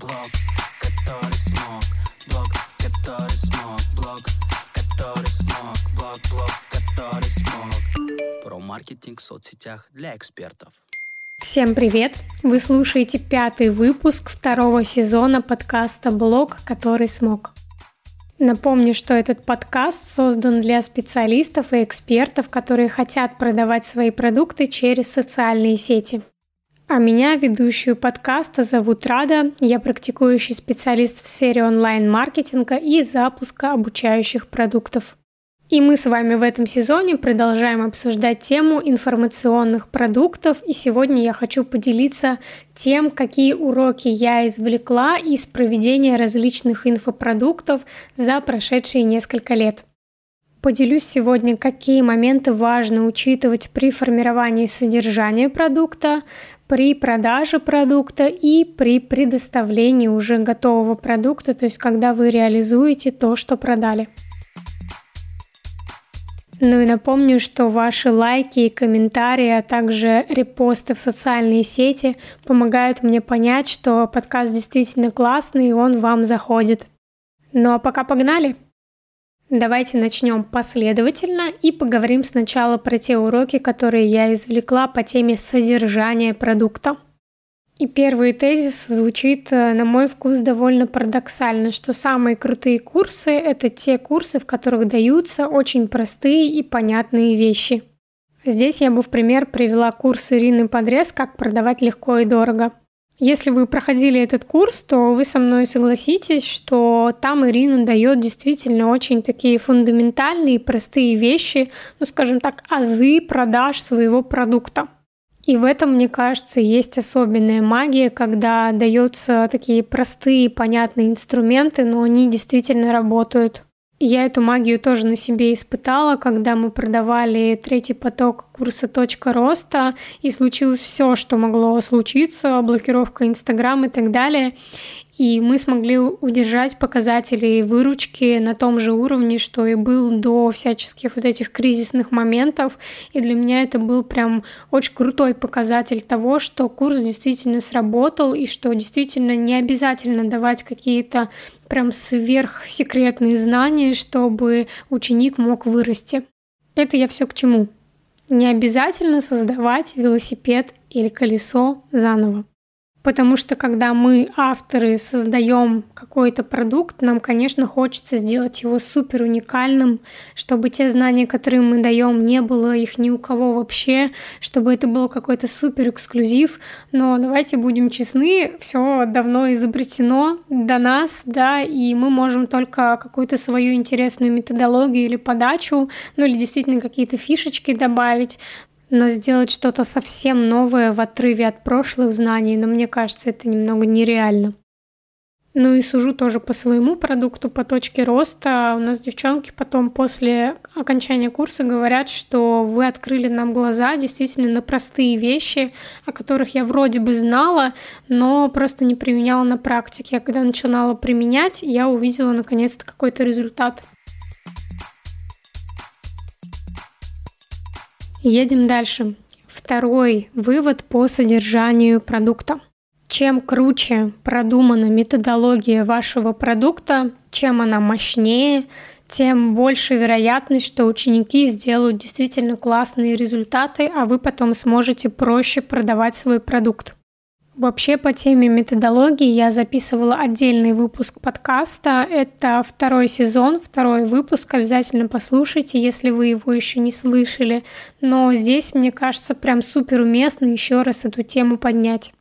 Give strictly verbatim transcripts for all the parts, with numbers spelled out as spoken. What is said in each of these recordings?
Блог, который смог, блог, который смог, блог, который смог, блог, блог, который смог. Про маркетинг в соцсетях для экспертов. Всем привет! Вы слушаете пятый выпуск второго сезона подкаста «Блог, который смог». Напомню, что этот подкаст создан для специалистов и экспертов, которые хотят продавать свои продукты через социальные сети. А меня, ведущую подкаста, зовут Рада. Я практикующий специалист в сфере онлайн-маркетинга и запуска обучающих продуктов. И мы с вами в этом сезоне продолжаем обсуждать тему информационных продуктов. И сегодня я хочу поделиться тем, какие уроки я извлекла из проведения различных инфопродуктов за прошедшие несколько лет. Поделюсь сегодня, какие моменты важно учитывать при формировании содержания продукта, при продаже продукта и при предоставлении уже готового продукта, то есть когда вы реализуете то, что продали. Ну и напомню, что ваши лайки и комментарии, а также репосты в социальные сети помогают мне понять, что подкаст действительно классный и он вам заходит. Ну а пока погнали! Давайте начнем последовательно и поговорим сначала про те уроки, которые я извлекла по теме содержания продукта. И первый тезис звучит, на мой вкус, довольно парадоксально, что самые крутые курсы – это те курсы, в которых даются очень простые и понятные вещи. Здесь я бы в пример привела курс Ирины Подрез «Как продавать легко и дорого». Если вы проходили этот курс, то вы со мной согласитесь, что там Ирина дает действительно очень такие фундаментальные, простые вещи, ну, скажем так, азы продаж своего продукта. И в этом, мне кажется, есть особенная магия, когда даются такие простые, понятные инструменты, но они действительно работают. Я эту магию тоже на себе испытала, когда мы продавали третий поток курса «Точка роста», и случилось все, что могло случиться, блокировка Инстаграм и так далее. И мы смогли удержать показатели выручки на том же уровне, что и был до всяческих вот этих кризисных моментов. И для меня это был прям очень крутой показатель того, что курс действительно сработал и что действительно не обязательно давать какие-то прям сверхсекретные знания, чтобы ученик мог вырасти. Это я все к чему? Не обязательно создавать велосипед или колесо заново. Потому что когда мы, авторы, создаем какой-то продукт, нам, конечно, хочется сделать его супер уникальным, чтобы те знания, которые мы даем, не было их ни у кого вообще, чтобы это был какой-то супер эксклюзив. Но давайте будем честны, все давно изобретено до нас, да, и мы можем только какую-то свою интересную методологию или подачу, ну или действительно какие-то фишечки добавить. Но сделать что-то совсем новое в отрыве от прошлых знаний, но мне кажется, это немного нереально. Ну и сужу тоже по своему продукту, по точке роста. У нас девчонки потом после окончания курса говорят, что вы открыли нам глаза действительно на простые вещи, о которых я вроде бы знала, но просто не применяла на практике. А когда начинала применять, я увидела наконец-то какой-то результат. Едем дальше. Второй вывод по содержанию продукта. Чем круче продумана методология вашего продукта, чем она мощнее, тем больше вероятность, что ученики сделают действительно классные результаты, а вы потом сможете проще продавать свой продукт. Вообще по теме методологии я записывала отдельный выпуск подкаста. Это второй сезон, второй выпуск. Обязательно послушайте, если вы его еще не слышали. Но здесь, мне кажется, прям супер уместно еще раз эту тему поднять.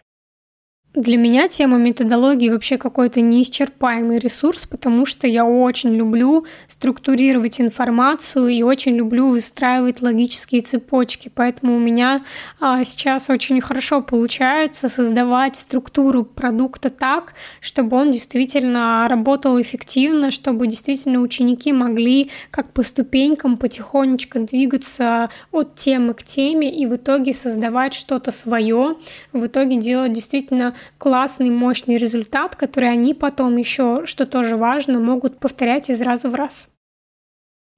Для меня тема методологии вообще какой-то неисчерпаемый ресурс, потому что я очень люблю структурировать информацию и очень люблю выстраивать логические цепочки. Поэтому у меня а, сейчас очень хорошо получается создавать структуру продукта так, чтобы он действительно работал эффективно, чтобы действительно ученики могли как по ступенькам потихонечку двигаться от темы к теме и в итоге создавать что-то свое, в итоге делать действительно классный, мощный результат, который они потом еще, что тоже важно, могут повторять из раза в раз.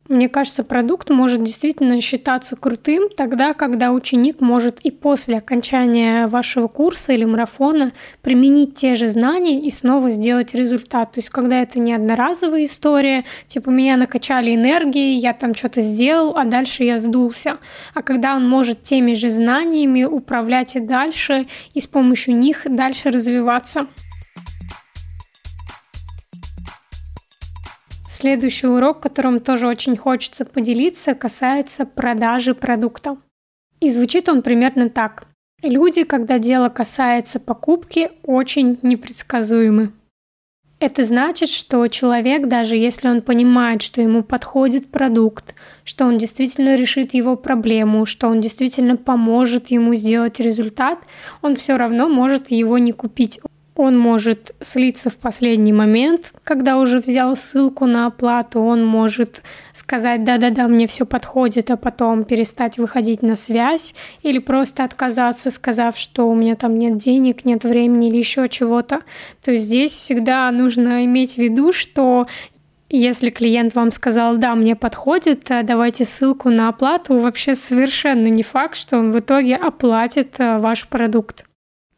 Мне кажется, продукт может действительно считаться крутым тогда, когда ученик может и после окончания вашего курса или марафона применить те же знания и снова сделать результат. То есть когда это не одноразовая история, типа меня накачали энергией, я там что-то сделал, а дальше я сдулся. А когда он может теми же знаниями управлять и дальше, и с помощью них дальше развиваться. Следующий урок, которым тоже очень хочется поделиться, касается продажи продукта. И звучит он примерно так. Люди, когда дело касается покупки, очень непредсказуемы. Это значит, что человек, даже если он понимает, что ему подходит продукт, что он действительно решит его проблему, что он действительно поможет ему сделать результат, он все равно может его не купить. Он может слиться в последний момент, когда уже взял ссылку на оплату, он может сказать «да-да-да, мне все подходит», а потом перестать выходить на связь или просто отказаться, сказав, что у меня там нет денег, нет времени или еще чего-то. То есть здесь всегда нужно иметь в виду, что если клиент вам сказал «да, мне подходит, давайте ссылку на оплату», вообще совершенно не факт, что он в итоге оплатит ваш продукт.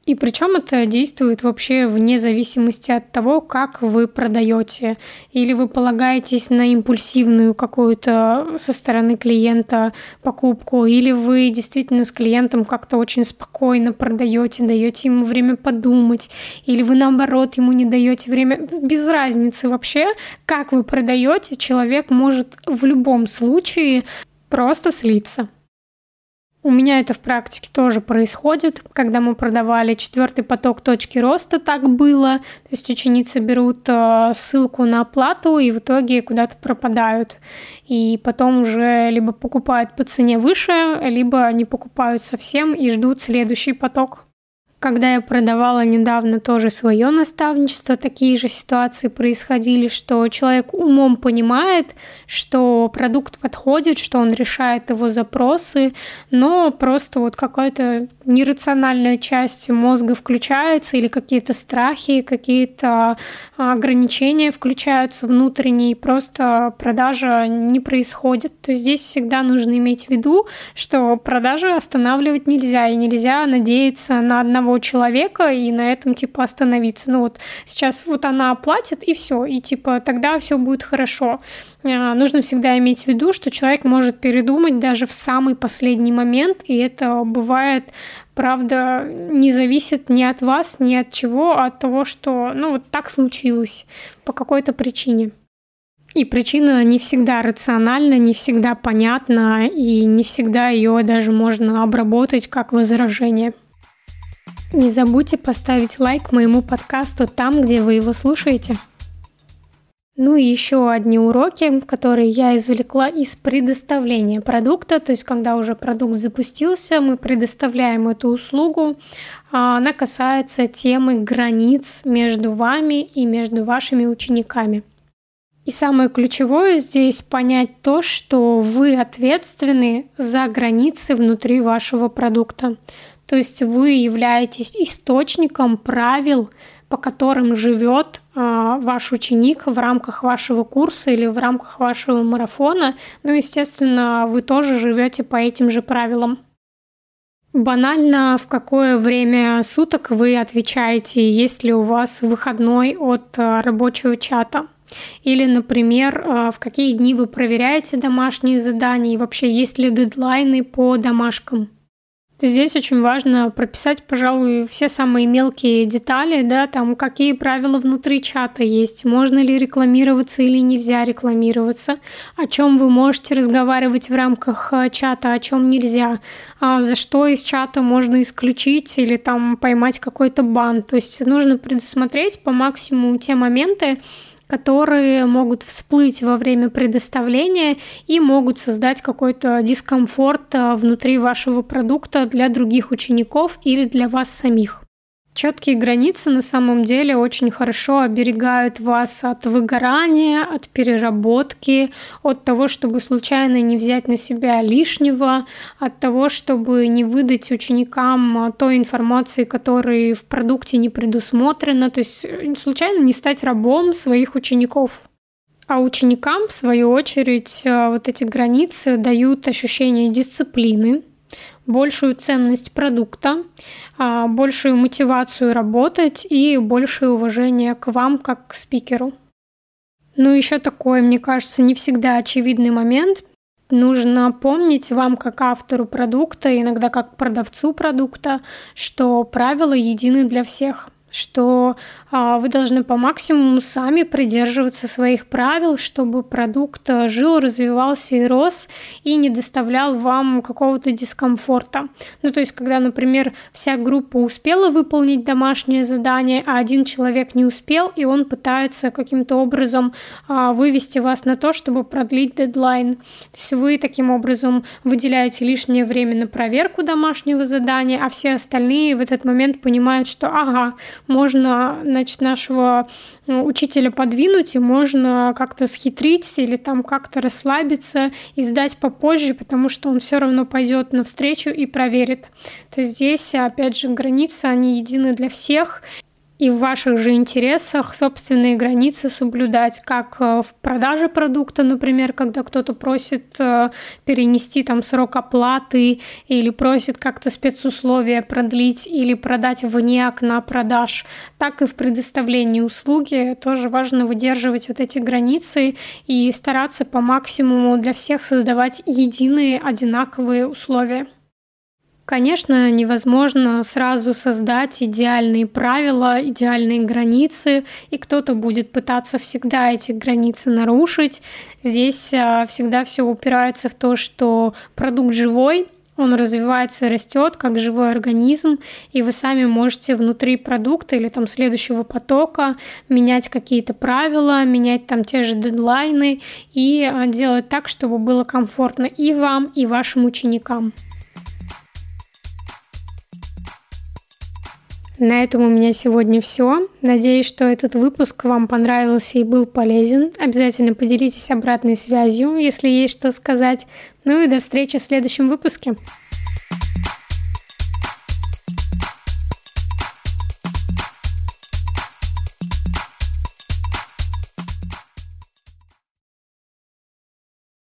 И причем это действует вообще вне зависимости от того, как вы продаете. Или вы полагаетесь на импульсивную какую-то со стороны клиента покупку, или вы действительно с клиентом как-то очень спокойно продаете, даете ему время подумать, или вы наоборот ему не даете время. Без разницы вообще, как вы продаете, человек может в любом случае просто слиться. У меня это в практике тоже происходит. Когда мы продавали четвертый поток точки роста, так было. То есть ученицы берут ссылку на оплату и в итоге куда-то пропадают. И потом уже либо покупают по цене выше, либо не покупают совсем и ждут следующий поток. Когда я продавала недавно тоже свое наставничество, такие же ситуации происходили, что человек умом понимает, что продукт подходит, что он решает его запросы, но просто вот какая-то нерациональная часть мозга включается или какие-то страхи, какие-то ограничения включаются внутренние, и просто продажа не происходит. То есть здесь всегда нужно иметь в виду, что продажи останавливать нельзя, и нельзя надеяться на одного человека и на этом типа остановиться. Ну вот сейчас вот она оплатит и все, и типа тогда все будет хорошо. Нужно всегда иметь в виду, что человек может передумать даже в самый последний момент, и это бывает, правда, не зависит ни от вас, ни от чего, а от того, что ну вот так случилось по какой-то причине. И причина не всегда рациональна, не всегда понятна, и не всегда ее даже можно обработать как возражение. Не забудьте поставить лайк моему подкасту там, где вы его слушаете. Ну и еще одни уроки, которые я извлекла из предоставления продукта. То есть, когда уже продукт запустился, мы предоставляем эту услугу. Она касается темы границ между вами и между вашими учениками. И самое ключевое здесь понять то, что вы ответственны за границы внутри вашего продукта. То есть вы являетесь источником правил, по которым живет э, ваш ученик в рамках вашего курса или в рамках вашего марафона. Ну, естественно, вы тоже живете по этим же правилам. Банально, в какое время суток вы отвечаете, есть ли у вас выходной от э, рабочего чата. Или, например, в какие дни вы проверяете домашние задания и вообще есть ли дедлайны по домашкам. Здесь очень важно прописать, пожалуй, все самые мелкие детали, да, там какие правила внутри чата есть, можно ли рекламироваться или нельзя рекламироваться, о чем вы можете разговаривать в рамках чата, о чем нельзя, за что из чата можно исключить или там поймать какой-то бан. То есть нужно предусмотреть по максимуму те моменты, которые могут всплыть во время предоставления и могут создать какой-то дискомфорт внутри вашего продукта для других учеников или для вас самих. Четкие границы на самом деле очень хорошо оберегают вас от выгорания, от переработки, от того, чтобы случайно не взять на себя лишнего, от того, чтобы не выдать ученикам той информации, которая в продукте не предусмотрена, то есть случайно не стать рабом своих учеников. А ученикам, в свою очередь, вот эти границы дают ощущение дисциплины, большую ценность продукта, большую мотивацию работать и большее уважение к вам как к спикеру. Ну, еще такой, мне кажется, не всегда очевидный момент. Нужно помнить вам как автору продукта, иногда как продавцу продукта, что правила едины для всех, что вы должны по максимуму сами придерживаться своих правил, чтобы продукт жил, развивался и рос, и не доставлял вам какого-то дискомфорта. Ну, то есть, когда, например, вся группа успела выполнить домашнее задание, а один человек не успел, и он пытается каким-то образом вывести вас на то, чтобы продлить дедлайн. То есть вы таким образом выделяете лишнее время на проверку домашнего задания, а все остальные в этот момент понимают, что ага, можно, значит, нашего учителя подвинуть, и можно как-то схитрить или там как-то расслабиться и сдать попозже, потому что он все равно пойдет навстречу и проверит. То есть здесь, опять же, границы, они едины для всех, и в ваших же интересах собственные границы соблюдать, как в продаже продукта, например, когда кто-то просит перенести там срок оплаты или просит как-то спецусловия продлить или продать вне окна продаж, так и в предоставлении услуги тоже важно выдерживать вот эти границы и стараться по максимуму для всех создавать единые, одинаковые условия. Конечно, невозможно сразу создать идеальные правила, идеальные границы, и кто-то будет пытаться всегда эти границы нарушить. Здесь всегда все упирается в то, что продукт живой, он развивается и растет, как живой организм, и вы сами можете внутри продукта или там следующего потока менять какие-то правила, менять там те же дедлайны и делать так, чтобы было комфортно и вам, и вашим ученикам. На этом у меня сегодня все. Надеюсь, что этот выпуск вам понравился и был полезен. Обязательно поделитесь обратной связью, если есть что сказать. Ну и до встречи в следующем выпуске.